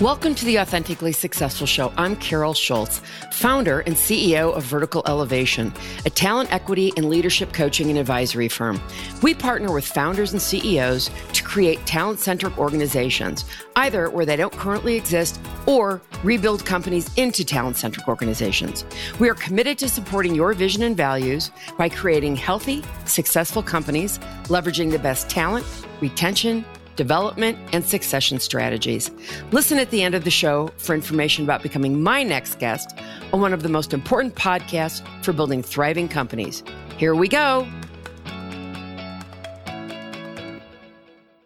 Welcome to the Authentically Successful Show. I'm Carol Schultz, founder and CEO of Vertical Elevation, a talent equity and leadership coaching and advisory firm. We partner with founders and CEOs to create talent-centric organizations, either where they don't currently exist or rebuild companies into talent-centric organizations. We are committed to supporting your vision and values by creating healthy, successful companies, leveraging the best talent, retention, development, and succession strategies. Listen at the end of the show for information about becoming my next guest on one of the most important podcasts for building thriving companies. Here we go.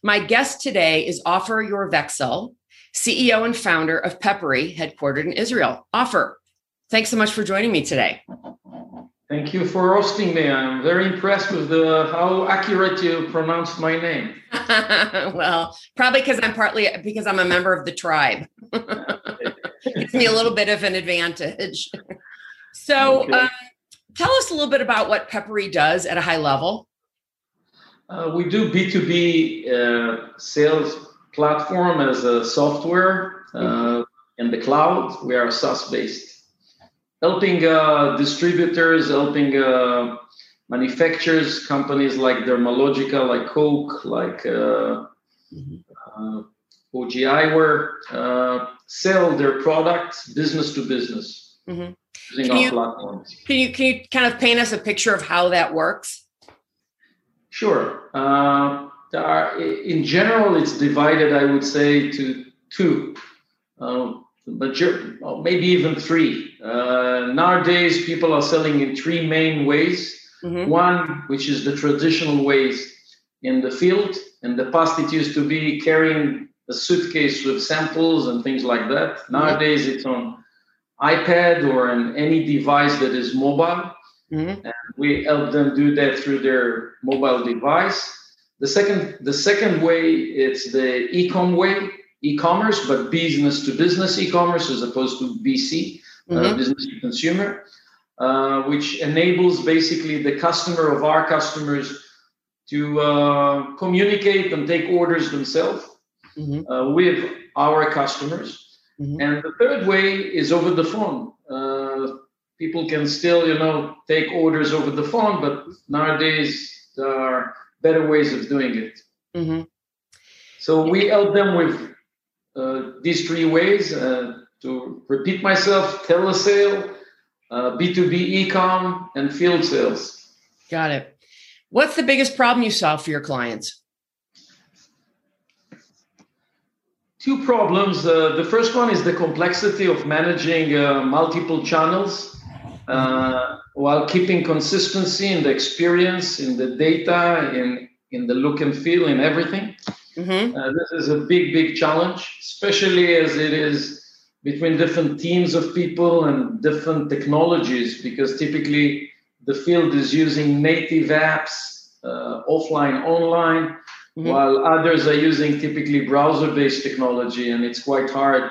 My guest today is Ofer Yourvexel, CEO and founder of Pepperi, headquartered in Israel. Ofer, thanks so much for joining me today. Thank you for hosting me. I'm very impressed with how accurate you pronounced my name. Well, probably because I'm a member of the tribe. Gives me a little bit of an advantage. So okay. Tell us a little bit about what Pepperi does at a high level. We do B2B sales platform as a software in the cloud. We are SaaS-based. Helping distributors, helping manufacturers, companies like Dermalogica, like Coke, like OGI, where sell their products business to business using our platforms. Can you kind of paint us a picture of how that works? Sure. In general, it's divided, I would say, to two. But maybe even three. Nowadays, people are selling in three main ways. One, which is the traditional ways in the field. In the past, it used to be carrying a suitcase with samples and things like that. Nowadays, it's on iPad or on any device that is mobile. And we help them do that through their mobile device. The second way, it's the e-com way. E-commerce, but business-to-business e-commerce as opposed to BC, business-to-consumer, which enables basically the customer of our customers to communicate and take orders themselves with our customers. And the third way is over the phone. People can still, take orders over the phone, but nowadays there are better ways of doing it. So we help them with these three ways, to repeat myself, telesale, B2B e-com, and field sales. Got it. What's the biggest problem you solve for your clients? Two problems. The first one is the complexity of managing multiple channels while keeping consistency in the experience, in the data, in the look and feel, in everything. This is a big challenge, especially as it is between different teams of people and different technologies, because typically the field is using native apps, offline, online, while others are using typically browser-based technology, and it's quite hard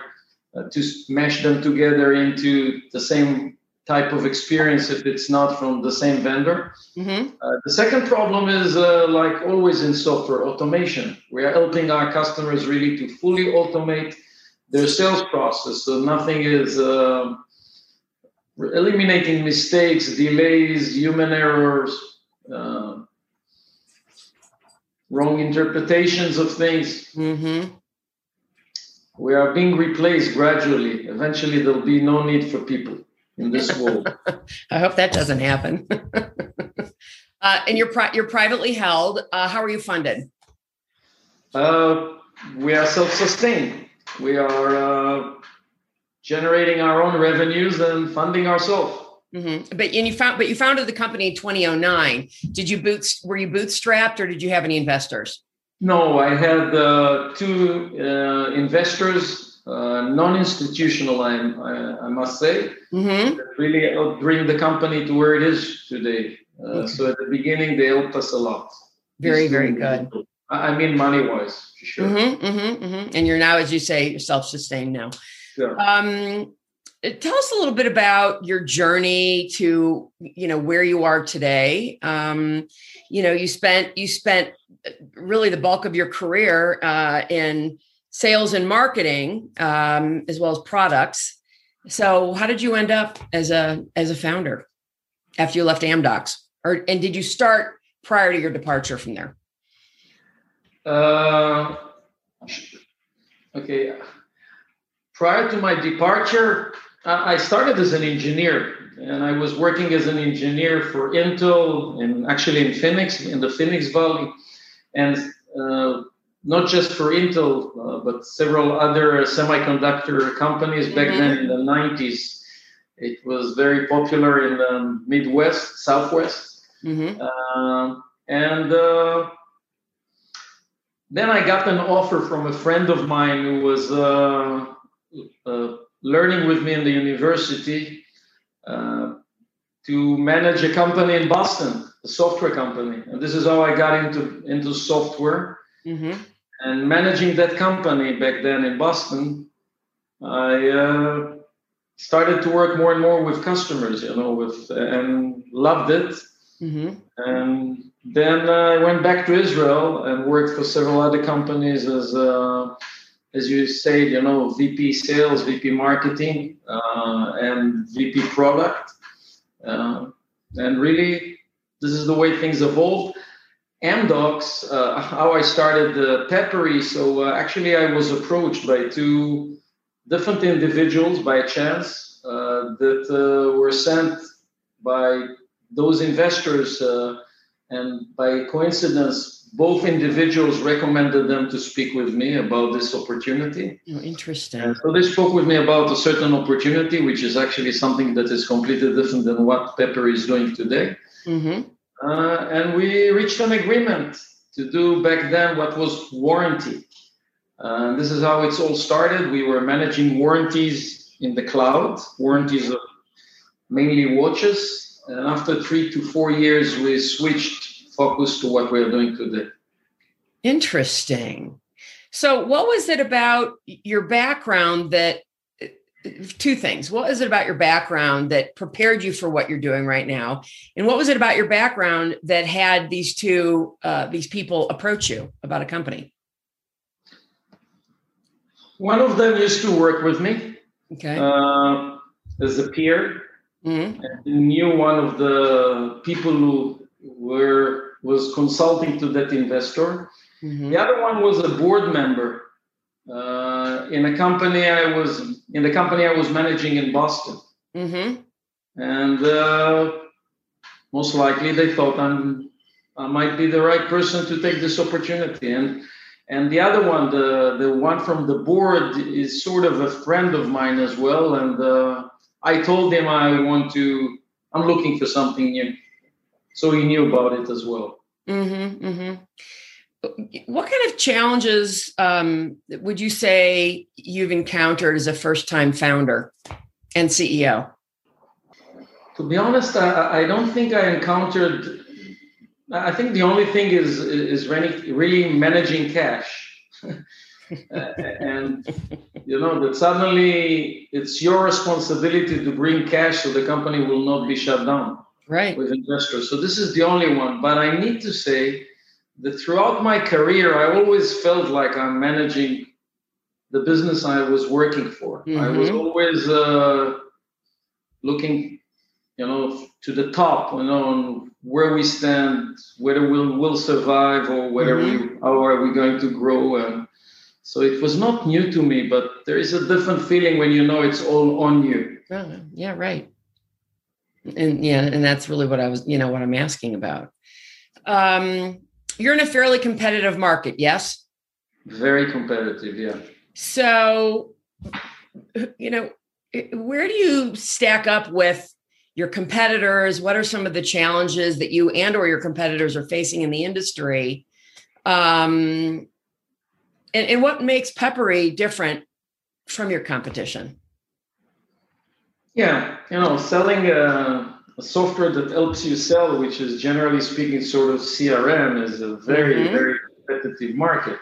to smash them together into the same type of experience if it's not from the same vendor. The second problem is like always in software, automation. We are helping our customers really to fully automate their sales process. So nothing is eliminating mistakes, delays, human errors, wrong interpretations of things. We are being replaced gradually. Eventually there'll be no need for people in this world. I hope that doesn't happen. And you're privately held. How are you funded? We are self-sustained. We are generating our own revenues and funding ourselves. But you founded the company in 2009. Were you bootstrapped, or did you have any investors? No, I had two investors. Non-institutional, I must say, really helped bring the company to where it is today. So at the beginning, they helped us a lot. Very good. I mean, money-wise, for sure. And you're now, as you say, self-sustained now. Sure. Tell us a little bit about your journey to, where you are today. You spent really the bulk of your career in sales and marketing, as well as products. So how did you end up as a founder after you left Amdocs? And did you start prior to your departure from there? Okay. Prior to my departure, I started as an engineer, and I was working as an engineer for Intel, and actually in Phoenix, in the Phoenix Valley, and not just for Intel, but several other semiconductor companies back then in the 90s. It was very popular in the Midwest, Southwest. Mm-hmm. Then I got an offer from a friend of mine who was learning with me in the university to manage a company in Boston, a software company. And this is how I got into software. Mm-hmm. And managing that company back then in Boston, I started to work more and more with customers, and loved it. Mm-hmm. And then I went back to Israel and worked for several other companies as you said, VP sales, VP marketing, and VP product. And really, this is the way things evolved. Amdocs, how I started Pepperi. So actually, I was approached by two different individuals by chance that were sent by those investors. And by coincidence, both individuals recommended them to speak with me about this opportunity. Oh, interesting. And so they spoke with me about a certain opportunity, which is actually something that is completely different than what Pepperi is doing today. Mm-hmm. And we reached an agreement to do back then what was warranty. This is how it's all started. We were managing warranties in the cloud, warranties of mainly watches. And after 3 to 4 years, we switched focus to what we're doing today. Interesting. So what was it about your background that, two things, what is it about your background that prepared you for what you're doing right now? And what was it about your background that had these people approach you about a company? One of them used to work with me as a peer. Mm-hmm. And I knew one of the people who was consulting to that investor. Mm-hmm. The other one was a board member in the company I was managing in Boston. Mm-hmm. And most likely they thought I might be the right person to take this opportunity. And the other one, the one from the board, is sort of a friend of mine as well. And I told him I'm looking for something new. So he knew about it as well. Mm-hmm, mm-hmm. What kind of challenges would you say you've encountered as a first-time founder and CEO? To be honest, I don't think I think the only thing is really managing cash. And that suddenly it's your responsibility to bring cash so the company will not be shut down with investors. So this is the only one. But I need to say that throughout my career, I always felt like I'm managing the business I was working for. Mm-hmm. I was always looking, to the top, on where we stand, whether we'll survive or whether how are we going to grow. So it was not new to me, but there is a different feeling when it's all on you. Yeah, right. And that's really what I was, what I'm asking about. You're in a fairly competitive market, yes? Very competitive, yeah. So, where do you stack up with your competitors? What are some of the challenges that you and or your competitors are facing in the industry? And what makes Pepperi different from your competition? Yeah, selling a software that helps you sell, which is generally speaking sort of CRM, is a very, very competitive market.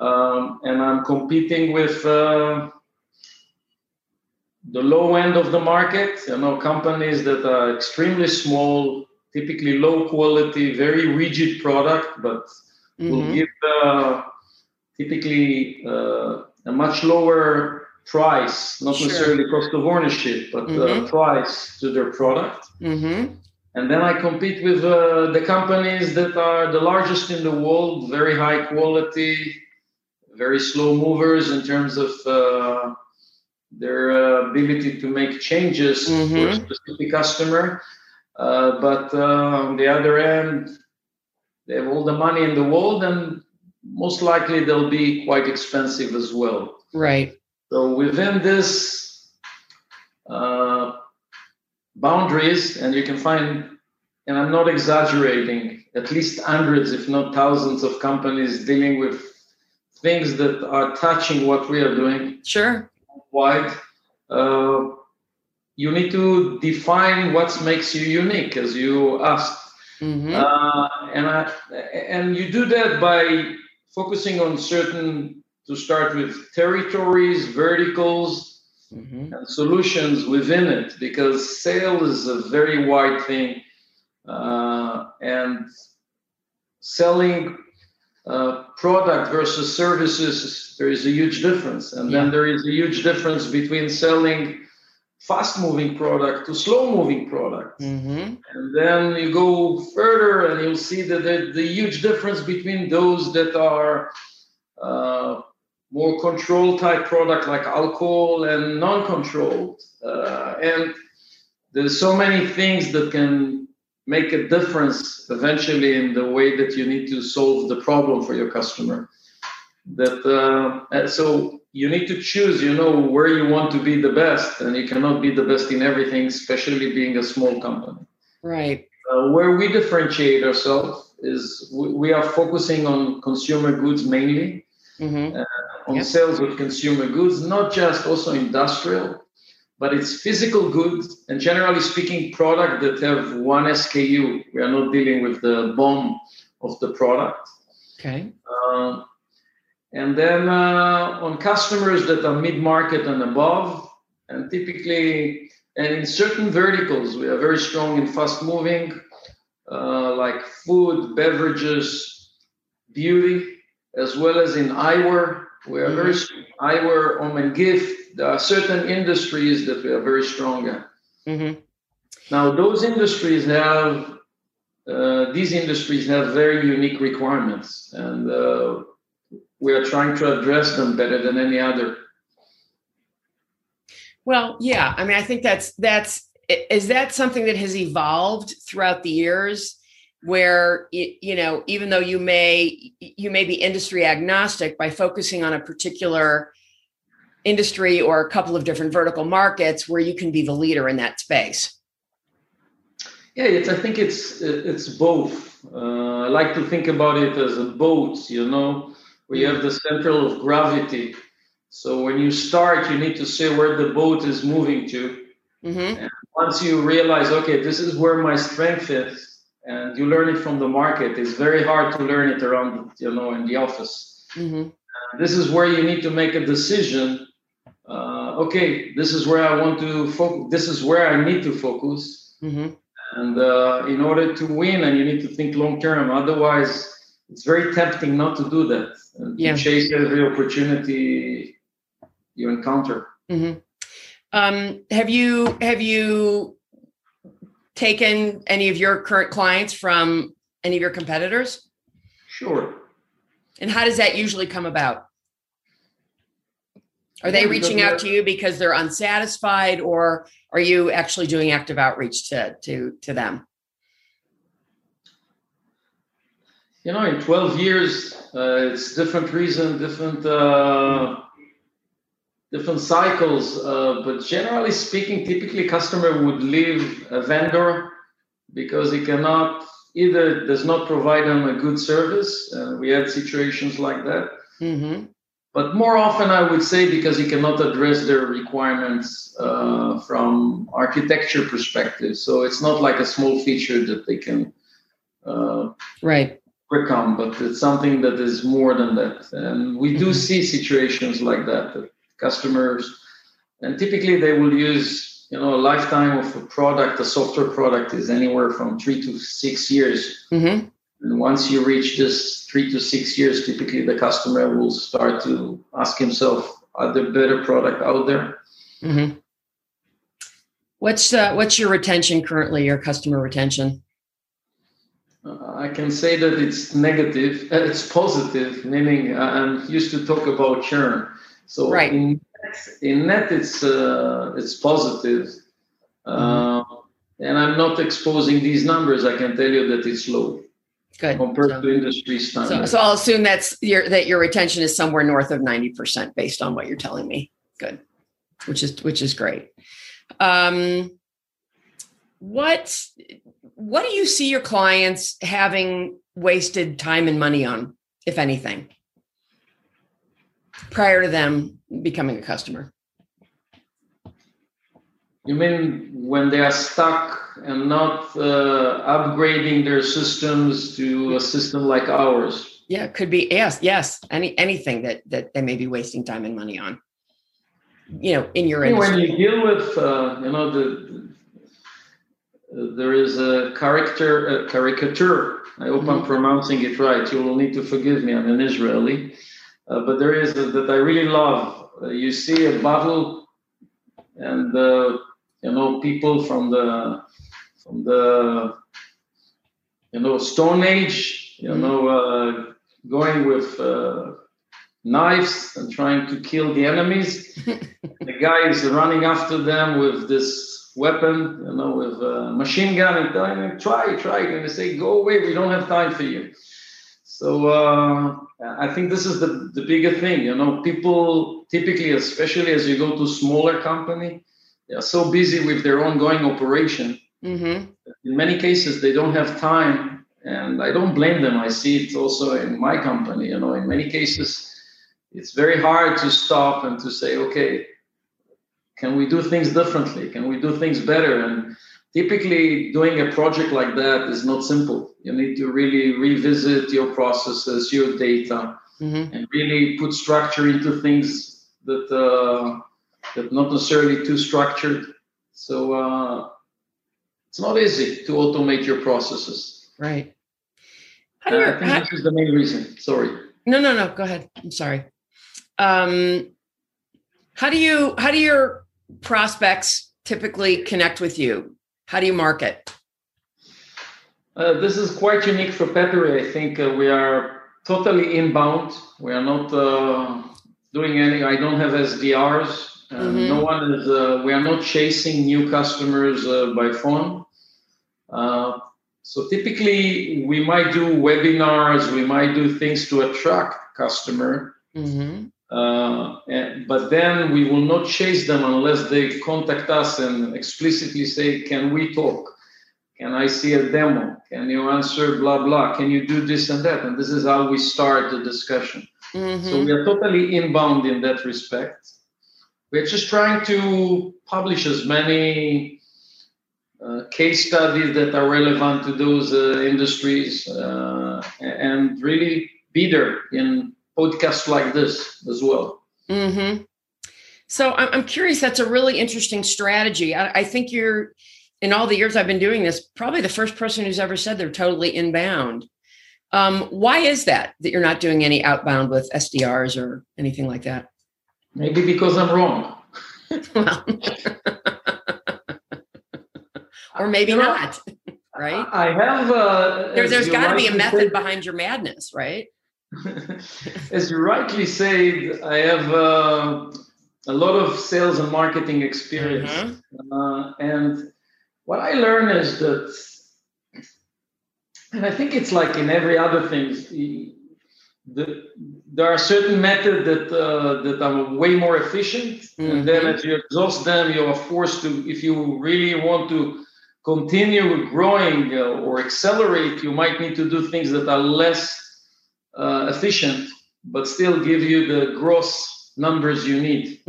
And I'm competing with the low end of the market, companies that are extremely small, typically low quality, very rigid product, but will give typically a much lower price, not necessarily cost of ownership, but price to their product. Mm-hmm. And then I compete with the companies that are the largest in the world, very high quality, very slow movers in terms of their ability to make changes for a specific customer. But on the other end, they have all the money in the world, and most likely they'll be quite expensive as well. Right. So within this boundaries, and you can find, and I'm not exaggerating, at least hundreds, if not thousands of companies dealing with things that are touching what we are doing. Sure. Wide. You need to define what makes you unique, as you asked. Mm-hmm. And you do that by focusing on certain, to start with, territories, verticals, and solutions within it, because sales is a very wide thing. And selling product versus services, there is a huge difference. And then there is a huge difference between selling fast-moving product to slow-moving product. And then you go further and you'll see that the huge difference between those that are more control-type product like alcohol and non-controlled. And there's so many things that can make a difference eventually in the way that you need to solve the problem for your customer. That so you need to choose, you know, where you want to be the best, and you cannot be the best in everything, especially being a small company. Right. Where we differentiate ourselves is we are focusing on consumer goods mainly, on sales with consumer goods, not just, also industrial, but it's physical goods, and generally speaking, product that have one SKU. We are not dealing with the BOM of the product. Okay. And then on customers that are mid-market and above, and typically, and in certain verticals, we are very strong in fast-moving, like food, beverages, beauty, as well as in eyewear. We are very strong in eyewear, home and gift. There are certain industries that we are very strong in. Now, those industries have, these industries have very unique requirements, and we are trying to address them better than any other. Well, yeah. I mean, I think is that something that has evolved throughout the years where, you know, even though you may be industry agnostic by focusing on a particular industry or a couple of different vertical markets where you can be the leader in that space. Yeah, I think it's both. I like to think about it as a boat, you know. We have the center of gravity. So when you start, you need to see where the boat is moving to. And once you realize, okay, this is where my strength is, and you learn it from the market. It's very hard to learn it around, you know, in the office. This is where you need to make a decision. Okay, this is where I want to focus. This is where I need to focus. And in order to win, and you need to think long-term. Otherwise, it's very tempting not to do that. You chase every opportunity you encounter. Have you taken any of your current clients from any of your competitors? Sure. And how does that usually come about? Are they reaching out to you because they're unsatisfied, or are you actually doing active outreach to them? You know, in 12 years, it's different reason, different cycles. But generally speaking, typically customer would leave a vendor because he cannot, either does not provide them a good service. We had situations like that. But more often, I would say, because he cannot address their requirements from architecture perspective. So it's not like a small feature that they can overcome, but it's something that is more than that. And we do see situations like that customers, and typically they will use, you know, a lifetime of a product, a software product is anywhere from 3 to 6 years. And once you reach this 3 to 6 years, typically the customer will start to ask himself, are there better product out there? Mm-hmm. What's your retention currently, your customer retention? I can say that it's negative, it's positive, meaning I'm used to talk about churn. So right. In net, it's positive. And I'm not exposing these numbers. I can tell you that it's low. Good. Compared to industry standards. So I'll assume that your retention is somewhere north of 90% based on what you're telling me. Good. Which is great. What do you see your clients having wasted time and money on, if anything, prior to them becoming a customer? You mean when they are stuck and not upgrading their systems to a system like ours? Yeah, it could be. Yes. Anything that they may be wasting time and money on, you know, in your industry. When you deal with, there is a caricature. I hope I'm pronouncing it right. You will need to forgive me. I'm an Israeli. But there is that I really love. You see a bottle and, people from the Stone Age, going with knives and trying to kill the enemies. The guy is running after them with this weapon, with a machine gun, and telling them, try. And they say, go away, we don't have time for you. So I think this is the bigger thing. People typically, especially as you go to smaller company, they are so busy with their ongoing operation. Mm-hmm. In many cases, they don't have time, and I don't blame them. I see it also in my company. In many cases, it's very hard to stop and to say, okay, can we do things differently? Can we do things better? And typically, doing a project like that is not simple. You need to really revisit your processes, your data, and really put structure into things that not necessarily too structured. So it's not easy to automate your processes. Right. This is the main reason. Sorry. No. Go ahead. I'm sorry. How do your prospects typically connect with you? How do you market? This is quite unique for Pepperi. I think we are totally inbound. We are not doing any. I don't have SDRs. No one is. We are not chasing new customers by phone. So typically, we might do webinars. We might do things to attract customer. But then we will not chase them unless they contact us and explicitly say, can we talk? Can I see a demo? Can you answer blah, blah? Can you do this and that? And this is how we start the discussion. So we are totally inbound in that respect. We're just trying to publish as many case studies that are relevant to those industries and really be there in podcasts like this as well. So I'm curious, that's a really interesting strategy. I think you're, in all the years I've been doing this, probably the first person who's ever said they're totally inbound. Why is that you're not doing any outbound with SDRs or anything like that? Maybe because I'm wrong. Well, or maybe not, right? I have... There's got to be a method behind your madness, right? As you rightly said, I have a lot of sales and marketing experience. And what I learned is that, and I think it's like in every other thing, there are certain methods that are way more efficient. And then as you exhaust them, you are forced to, if you really want to continue growing or accelerate, you might need to do things that are less efficient, but still give you the gross numbers you need.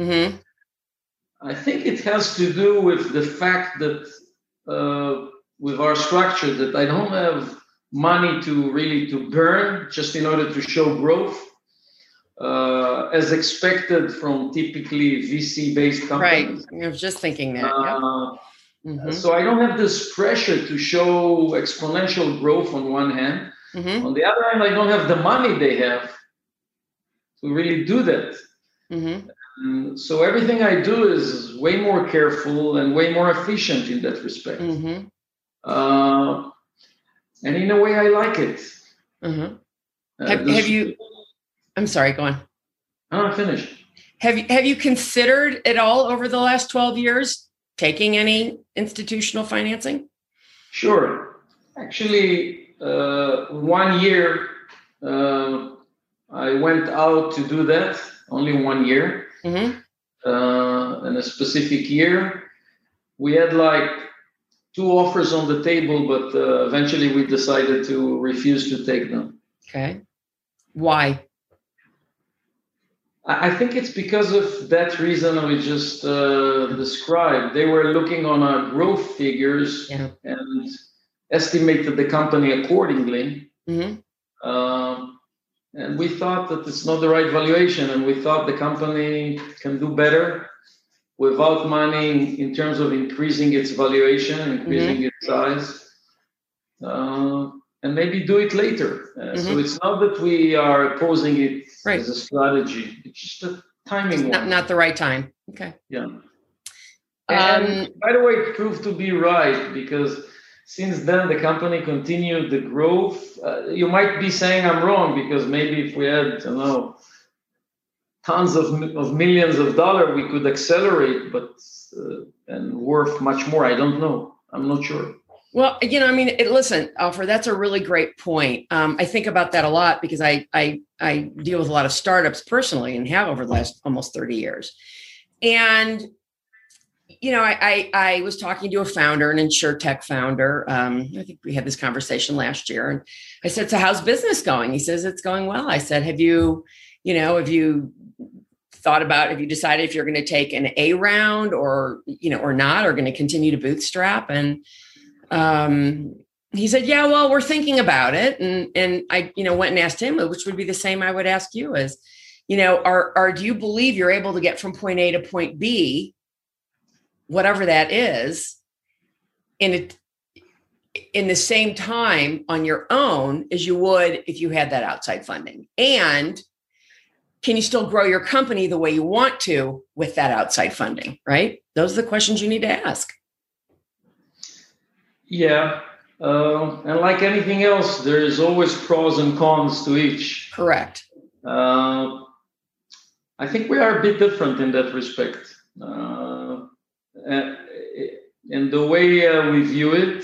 I think it has to do with the fact that with our structure, that I don't have money to burn just in order to show growth, as expected from typically VC-based companies. Right, I was just thinking that. So I don't have this pressure to show exponential growth on one hand. Mm-hmm. On the other hand, I don't have the money they have to really do that. Mm-hmm. So everything I do is way more careful and way more efficient in that respect. Mm-hmm. And in a way, I like it. Mm-hmm. Have you? I'm sorry. Go on. I'm finished. Have you considered at all over the last 12 years taking any institutional financing? Sure. Actually, 1 year I went out to do that. Only 1 year. Mm-hmm. In a specific year, we had like 2 offers on the table, but eventually we decided to refuse to take them. Okay. Why? I think it's because of that reason I just described. They were looking on our growth figures and estimated the company accordingly. Mm-hmm. And we thought that it's not the right valuation, and we thought the company can do better without money in terms of increasing its valuation, increasing mm-hmm. its size, and maybe do it later. Mm-hmm. So it's not that we are opposing it as a strategy. It's just a timing one. Not the right time. Okay. Yeah. And by the way, it proved to be right, because since then the company continued the growth. You might be saying I'm wrong, because maybe if we had, tons of millions of dollars, we could accelerate, but and worth much more. I don't know. I'm not sure. Well, listen, Ofer, that's a really great point. I think about that a lot, because I deal with a lot of startups personally, and have over the last almost 30 years. And, I was talking to a founder, an InsurTech founder. I think we had this conversation last year, and I said, so how's business going? He says, it's going well. I said, have you thought about, have you decided if you're going to take an A round or not, or going to continue to bootstrap? And he said, yeah, well, we're thinking about it. And I, went and asked him, which would be the same I would ask you is, do you believe you're able to get from point A to point B, whatever that is, in the same time on your own as you would if you had that outside funding? And can you still grow your company the way you want to with that outside funding, right? Those are the questions you need to ask. Yeah. And like anything else, there is always pros and cons to each. Correct. I think we are a bit different in that respect. And the way we view it,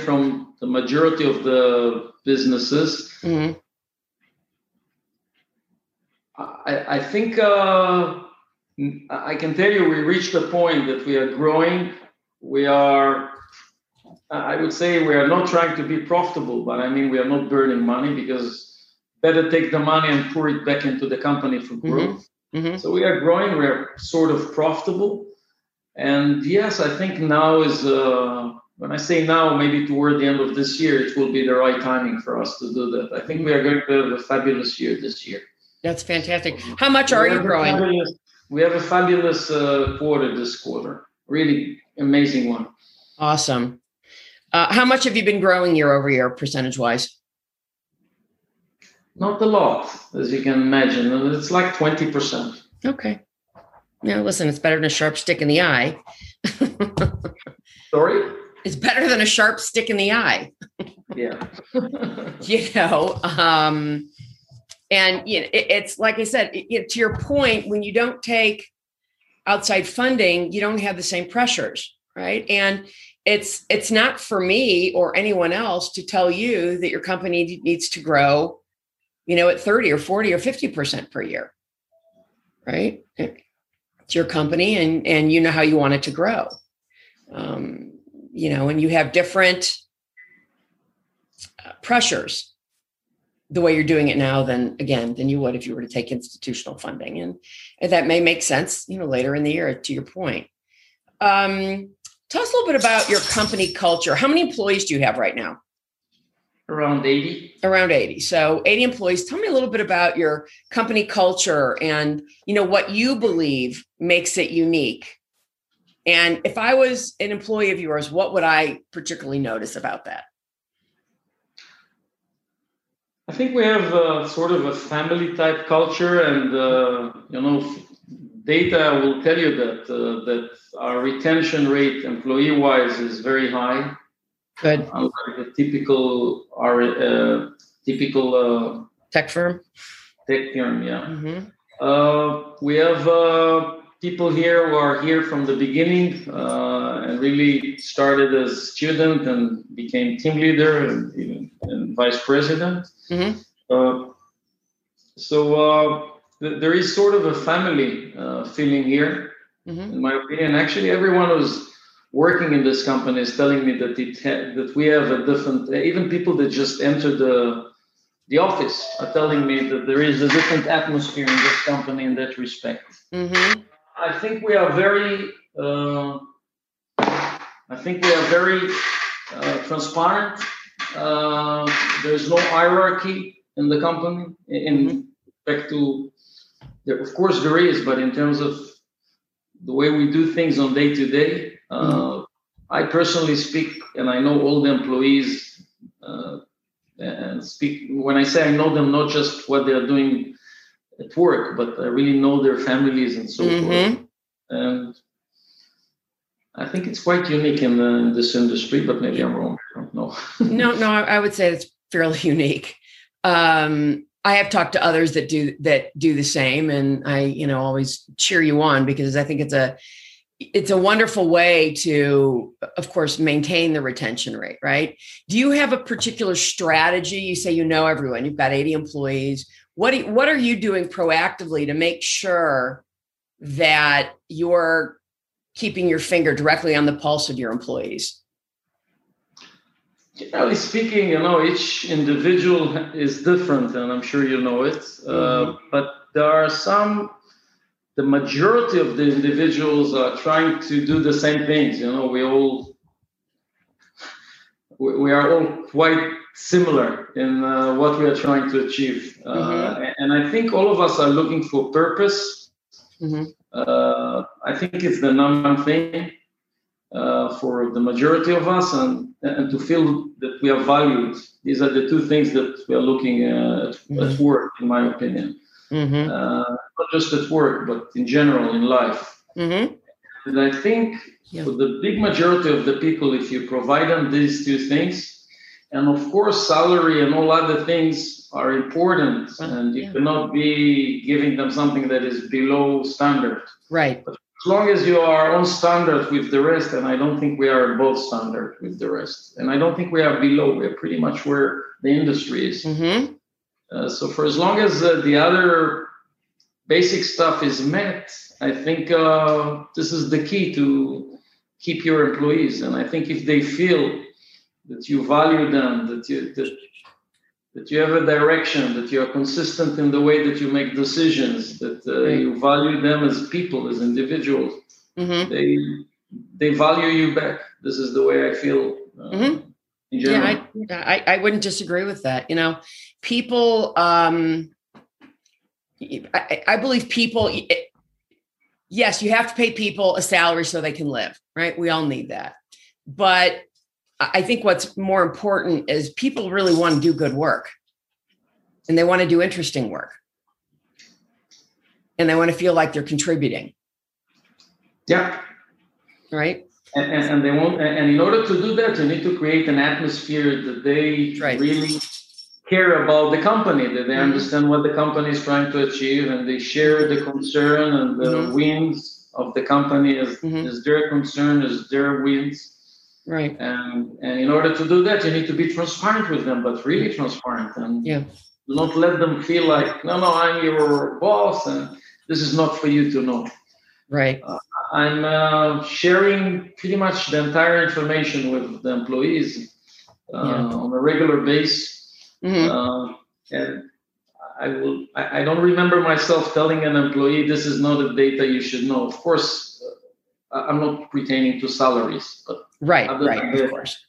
from the majority of the businesses, mm-hmm. I think I can tell you we reached a point that we are growing. I would say we are not trying to be profitable, but we are not burning money, because better take the money and pour it back into the company for growth. Mm-hmm. Mm-hmm. So we are growing, we are sort of profitable. And yes, I think now is, when I say now, maybe toward the end of this year, it will be the right timing for us to do that. I think we are going to have a fabulous year this year. That's fantastic. How much are you growing? We have a fabulous quarter this quarter. Really amazing one. Awesome. How much have you been growing year over year, percentage-wise? Not a lot, as you can imagine. It's like 20%. Okay. Now, listen, it's better than a sharp stick in the eye. Sorry? It's better than a sharp stick in the eye. Yeah. And it's like I said, to your point, when you don't take outside funding, you don't have the same pressures, right? And it's not for me or anyone else to tell you that your company needs to grow, at 30 or 40 or 50% per year, right? It's your company, and you know how you want it to grow, and you have different pressures the way you're doing it now than you would if you were to take institutional funding. And that may make sense, later in the year, to your point. Tell us a little bit about your company culture. How many employees do you have right now? Around 80. So 80 employees. Tell me a little bit about your company culture and, what you believe makes it unique. And if I was an employee of yours, what would I particularly notice about that? I think we have sort of a family type culture, and data will tell you that our retention rate, employee wise, is very high. Good. Unlike the typical tech firm, yeah. Mm-hmm. We have people here who are here from the beginning and really started as student and became team leader and vice president. Mm-hmm. There is sort of a family feeling here, mm-hmm. in my opinion. Actually, everyone who's working in this company is telling me that that we have a different. Even people that just entered the office are telling me that there is a different atmosphere in this company in that respect. Mm-hmm. I think we are very. Transparent. There's no hierarchy in the company in respect to. Of course there is, but in terms of the way we do things on day to day, I personally speak, and I know all the employees and speak. When I say I know them, not just what they are doing at work, but I really know their families and so forth. And I think it's quite unique in this industry, but maybe I'm wrong. I don't know. No, I would say it's fairly unique. I have talked to others that do the same, and I, always cheer you on, because I think it's a wonderful way to, of course, maintain the retention rate, right? Do you have a particular strategy? You say everyone, you've got 80 employees. What are you doing proactively to make sure that you're keeping your finger directly on the pulse of your employees? Generally speaking, each individual is different, and I'm sure you know it. But there are the majority of the individuals are trying to do the same things. We are all quite similar in what we are trying to achieve. And I think all of us are looking for purpose. Mm-hmm. I think it's the number one thing for the majority of us, and to feel that we are valued. These are the two things that we are looking at work, in my opinion. Mm-hmm. Not just at work, but in general, in life. Mm-hmm. And I think for the big majority of the people, if you provide them these two things, and of course salary and all other things are important, and you cannot be giving them something that is below standard. Right. But as long as you are on standard with the rest, and I don't think we are above standard with the rest, and I don't think we are below. We are pretty much where the industry is. Mm-hmm. So for as long as the other basic stuff is met, I think this is the key to keep your employees. And I think if they feel that you value them, that you have a direction, that you are consistent in the way that you make decisions, that you value them as people, as individuals. Mm-hmm. They value you back. This is the way I feel in general. Yeah, I wouldn't disagree with that. People, I believe people, yes, you have to pay people a salary so they can live, right? We all need that. But I think what's more important is people really want to do good work, and they want to do interesting work, and they want to feel like they're contributing. Yeah. Right. And they want, and in order to do that, you need to create an atmosphere that they really care about the company, that they understand what the company is trying to achieve, and they share the concern and the wins of the company as their concern, as their wins. Right. And in order to do that, you need to be transparent with them, but really transparent, and not let them feel like, no, I'm your boss and this is not for you to know. Right. I'm sharing pretty much the entire information with the employees on a regular basis. Mm-hmm. And I don't remember myself telling an employee, this is not the data you should know. Of course, I'm not pertaining to salaries, but of course.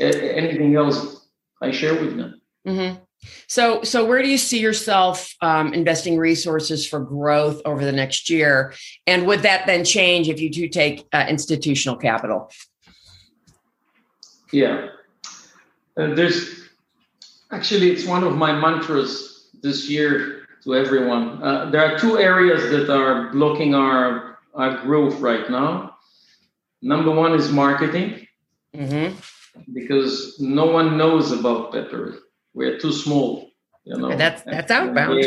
Anything else I share with them. Mm-hmm. So where do you see yourself investing resources for growth over the next year? And would that then change if you do take institutional capital? Yeah. Actually, it's one of my mantras this year to everyone. There are two areas that are blocking our growth right now. Number one is marketing, because no one knows about Pepperi. We're too small, you know. That's outbound.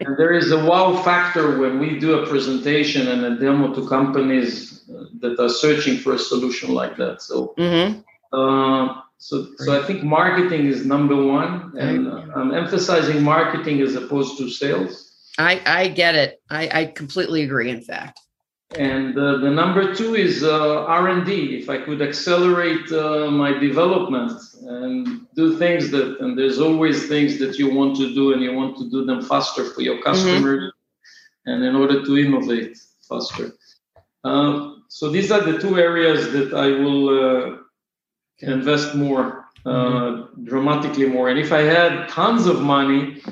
And there is a wow factor when we do a presentation and a demo to companies that are searching for a solution like that. So, so I think marketing is number one, and I'm emphasizing marketing as opposed to sales. I get it. I completely agree, in fact. And the number two is R&D. If I could accelerate my development and do things that, and there's always things that you want to do and you want to do them faster for your customers and in order to innovate faster. So these are the two areas that I will invest more, dramatically more. And if I had tons of money,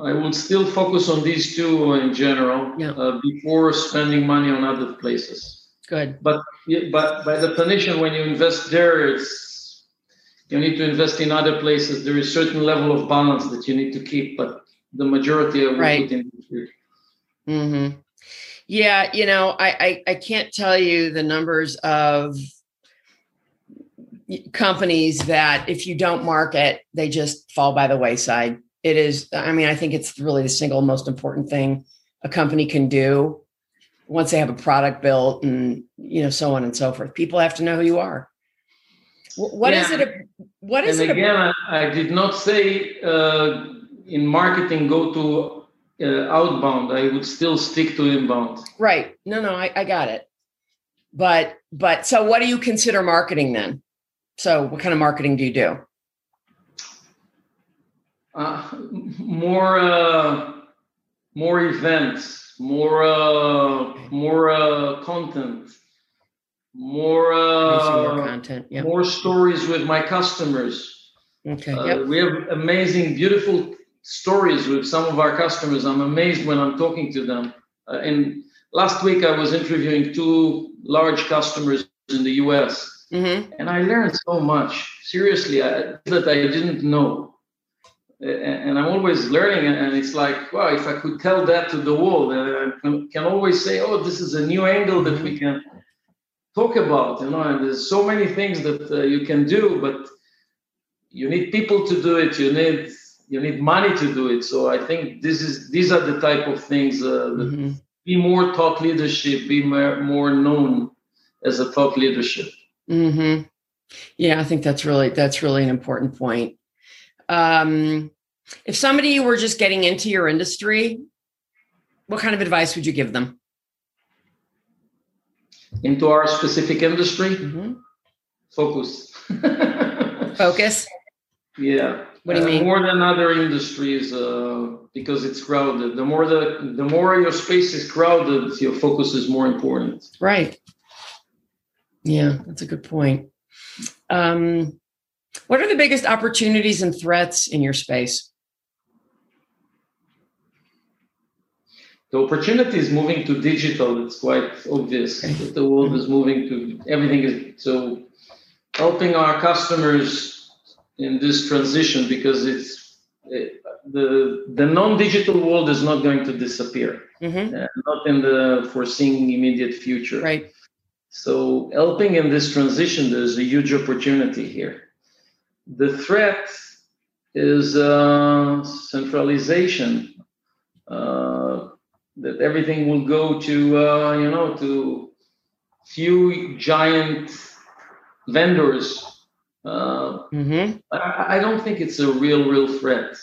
I would still focus on these two in general before spending money on other places. Good. But by definition, when you invest there, you need to invest in other places. There is a certain level of balance that you need to keep, but the majority of it in the future. Yeah, you know, I can't tell you the numbers of companies that if you don't market, they just fall by the wayside. It is, I mean, I think it's really the single most important thing a company can do once they have a product built and, you know, so on and so forth. People have to know who you are. What is it? What is it? And again, I did not say in marketing, go to outbound. I would still stick to inbound. Right. No, I got it. But so what do you consider marketing then? So what kind of marketing do you do? More events, more content, more content, more stories with my customers. Okay, we have amazing, beautiful stories with some of our customers. I'm amazed when I'm talking to them. And last week I was interviewing two large customers in the U.S. And I learned so much. Seriously, that I didn't know. And I'm always learning, and it's like, wow, if I could tell that to the world, I can always say, oh, this is a new angle that we can talk about, you know, and there's so many things that you can do, but you need people to do it, you need money to do it. So I think these are the type of things, that be more thought leadership, be more known as a thought leadership. Mm-hmm. Yeah, I think that's really an important point. If somebody were just getting into your industry, what kind of advice would you give them? Into our specific industry? Focus. Focus? Yeah. What do you mean? More than other industries, because it's crowded. The more your space is crowded, your focus is more important. Right. Yeah, that's a good point. What are the biggest opportunities and threats in your space? The opportunity is moving to digital. It's quite obvious that the world is moving to everything. So helping our customers in this transition, because the non-digital world is not going to disappear, not in the foreseeing immediate future. Right. So helping in this transition, there's a huge opportunity here. The threat is centralization, that everything will go to, to few giant vendors. I don't think it's a real threat.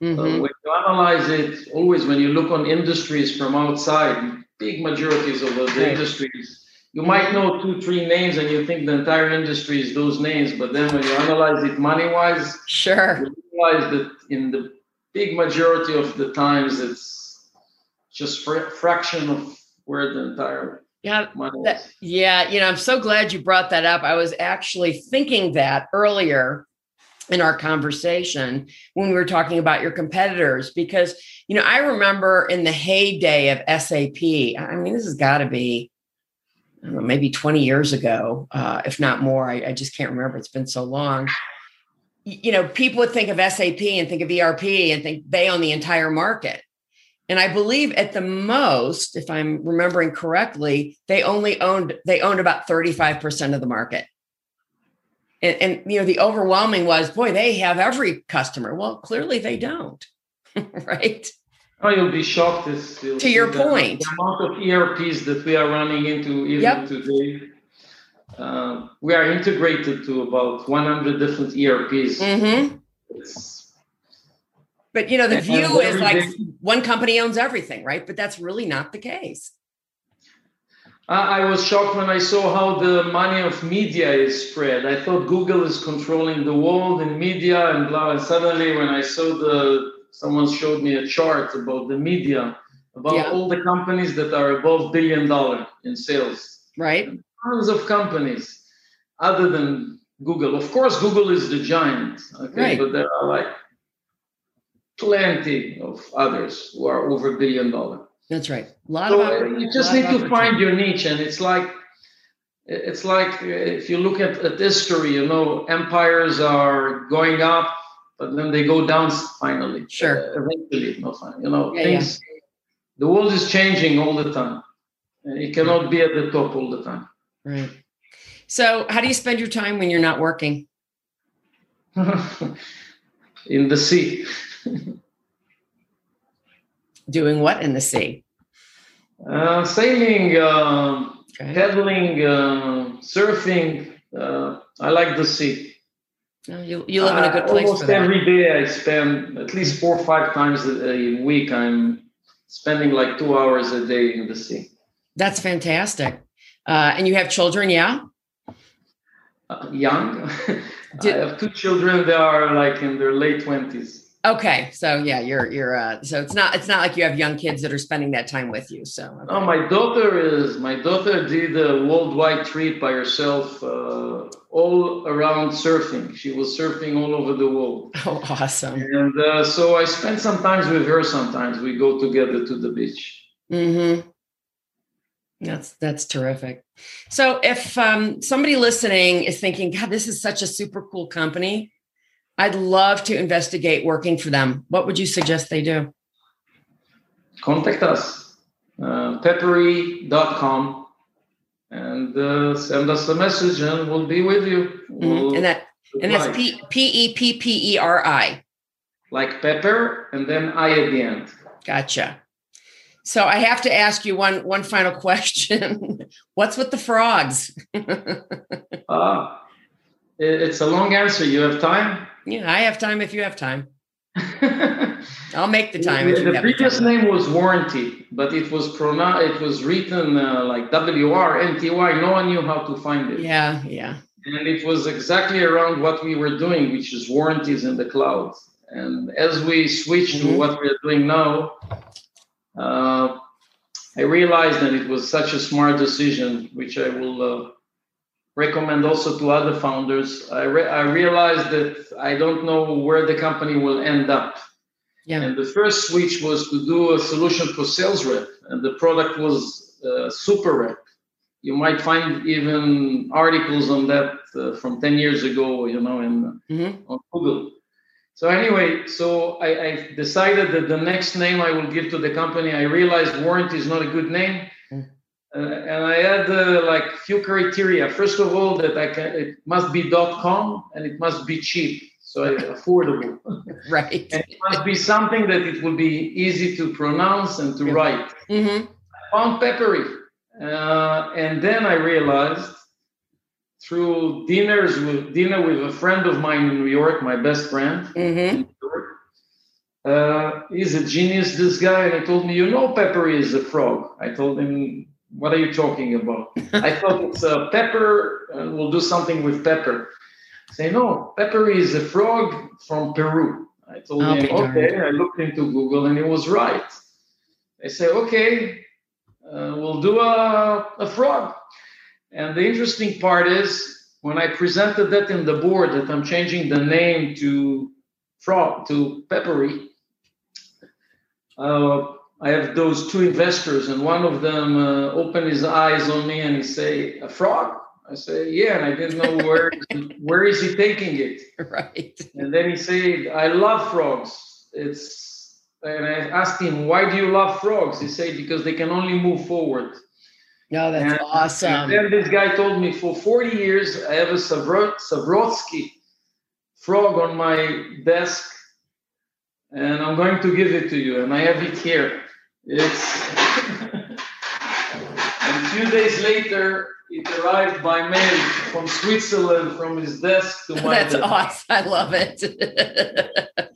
When you analyze it, always when you look on industries from outside, big majorities of those industries, you might know 2-3 names and you think the entire industry is those names, but then when you analyze it money-wise, you realize that in the big majority of the times, it's just a fraction of where the entire money is. I'm so glad you brought that up. I was actually thinking that earlier in our conversation when we were talking about your competitors, because, you know, I remember in the heyday of SAP, I mean, this has got to be, I don't know, maybe 20 years ago, if not more. I just can't remember. It's been so long. you know, people would think of SAP and think of ERP and think they own the entire market. And I believe at the most, if I'm remembering correctly, they owned about 35% of the market. And you know, the overwhelming was, boy, they have every customer. Well, clearly they don't, right? Oh, you'll be shocked. To your point. The amount of ERPs that we are running into even today. We are integrated to about 100 different ERPs. Mm-hmm. But, you know, the view is like one company owns everything, right? But that's really not the case. I was shocked when I saw how the money of media is spread. I thought Google is controlling the world in media and blah. And suddenly when I saw someone showed me a chart about the media, about all the companies that are above $1 billion in sales. Right. And tons of companies other than Google. Of course, Google is the giant. Okay, right. But there are like plenty of others who are over $1 billion. That's right. A lot of you just need to find your niche, and it's like if you look at history, you know, empires are going up, but then they go down finally. Sure. Eventually, you know, things. Yeah. The world is changing all the time. It cannot be at the top all the time. Right. So, how do you spend your time when you're not working? In the sea. Doing what in the sea? Sailing, paddling, surfing. I like the sea. Oh, you live in a good place. Almost every day, I spend at least 4 or 5 times a week. I'm spending like 2 hours a day in the sea. That's fantastic. And you have children, yeah? Young. I have 2 children. They are like in their late 20s. Okay, so yeah, so it's not like you have young kids that are spending that time with you. So okay. No, my daughter did a worldwide trip by herself, all around surfing. She was surfing all over the world. Oh, awesome! And so I spend some time with her. Sometimes we go together to the beach. Mm-hmm. That's terrific. So if somebody listening is thinking, God, this is such a super cool company, I'd love to investigate working for them. What would you suggest they do? Contact us, pepperi.com, and send us a message, and we'll be with you. We'll and that's Pepperi, like pepper, and then I at the end. Gotcha. So I have to ask you one final question. What's with the frogs? It's a long answer. You have time? Yeah, I have time if you have time. I'll make the time. The previous name was Warranty, but it was written like WRNTY. No one knew how to find it. Yeah, yeah. And it was exactly around what we were doing, which is warranties in the cloud. And as we switched to what we're doing now, I realized that it was such a smart decision, which I will recommend also to other founders. I realized that I don't know where the company will end up. Yeah. And the first switch was to do a solution for sales rep, and the product was super rep. You might find even articles on that from 10 years ago, you know, on Google. So anyway, I decided that the next name I will give to the company, I realized warranty is not a good name. And I had like few criteria. First of all, that it must be .com and it must be cheap, so affordable. Right. And it must be something that it will be easy to pronounce and to write. Mm-hmm. I found Pepperi. And then I realized through dinner with a friend of mine in New York, my best friend. Mm-hmm. He's a genius, this guy, and he told me, you know, Pepperi is a frog. I told him, what are you talking about? I thought it's a pepper, we'll do something with pepper. I say, no, Pepperi is a frog from Peru. I told him, okay. I looked into Google and he was right. I say, okay, we'll do a frog. And the interesting part is when I presented that in the board that I'm changing the name to Pepperi, I have those 2 investors, and one of them opened his eyes on me and he say, a frog? I say, yeah, and I didn't know where is he taking it? Right. And then he said, I love frogs. And I asked him, why do you love frogs? He said, because they can only move forward. No, that's awesome. And then this guy told me, for 40 years, I have a Savrotsky frog on my desk, and I'm going to give it to you. And I have it here. And a few days later, it arrived by mail from Switzerland, from his desk to my desk. That's awesome. I love it.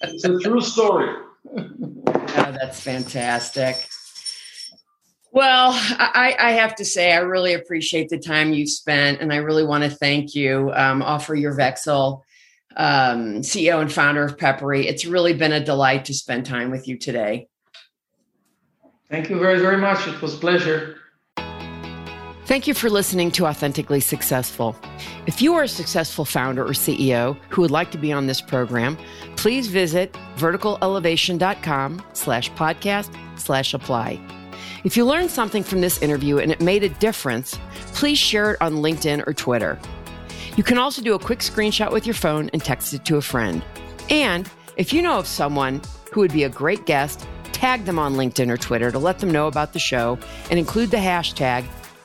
It's a true story. Oh, that's fantastic. Well, I have to say, I really appreciate the time you spent, and I really want to thank you, Ofer Yourvexel, CEO and founder of Pepperi. It's really been a delight to spend time with you today. Thank you very, very much. It was a pleasure. Thank you for listening to Authentically Successful. If you are a successful founder or CEO who would like to be on this program, please visit verticalelevation.com/podcast/apply. If you learned something from this interview and it made a difference, please share it on LinkedIn or Twitter. You can also do a quick screenshot with your phone and text it to a friend. And if you know of someone who would be a great guest, tag them on LinkedIn or Twitter to let them know about the show and include the hashtag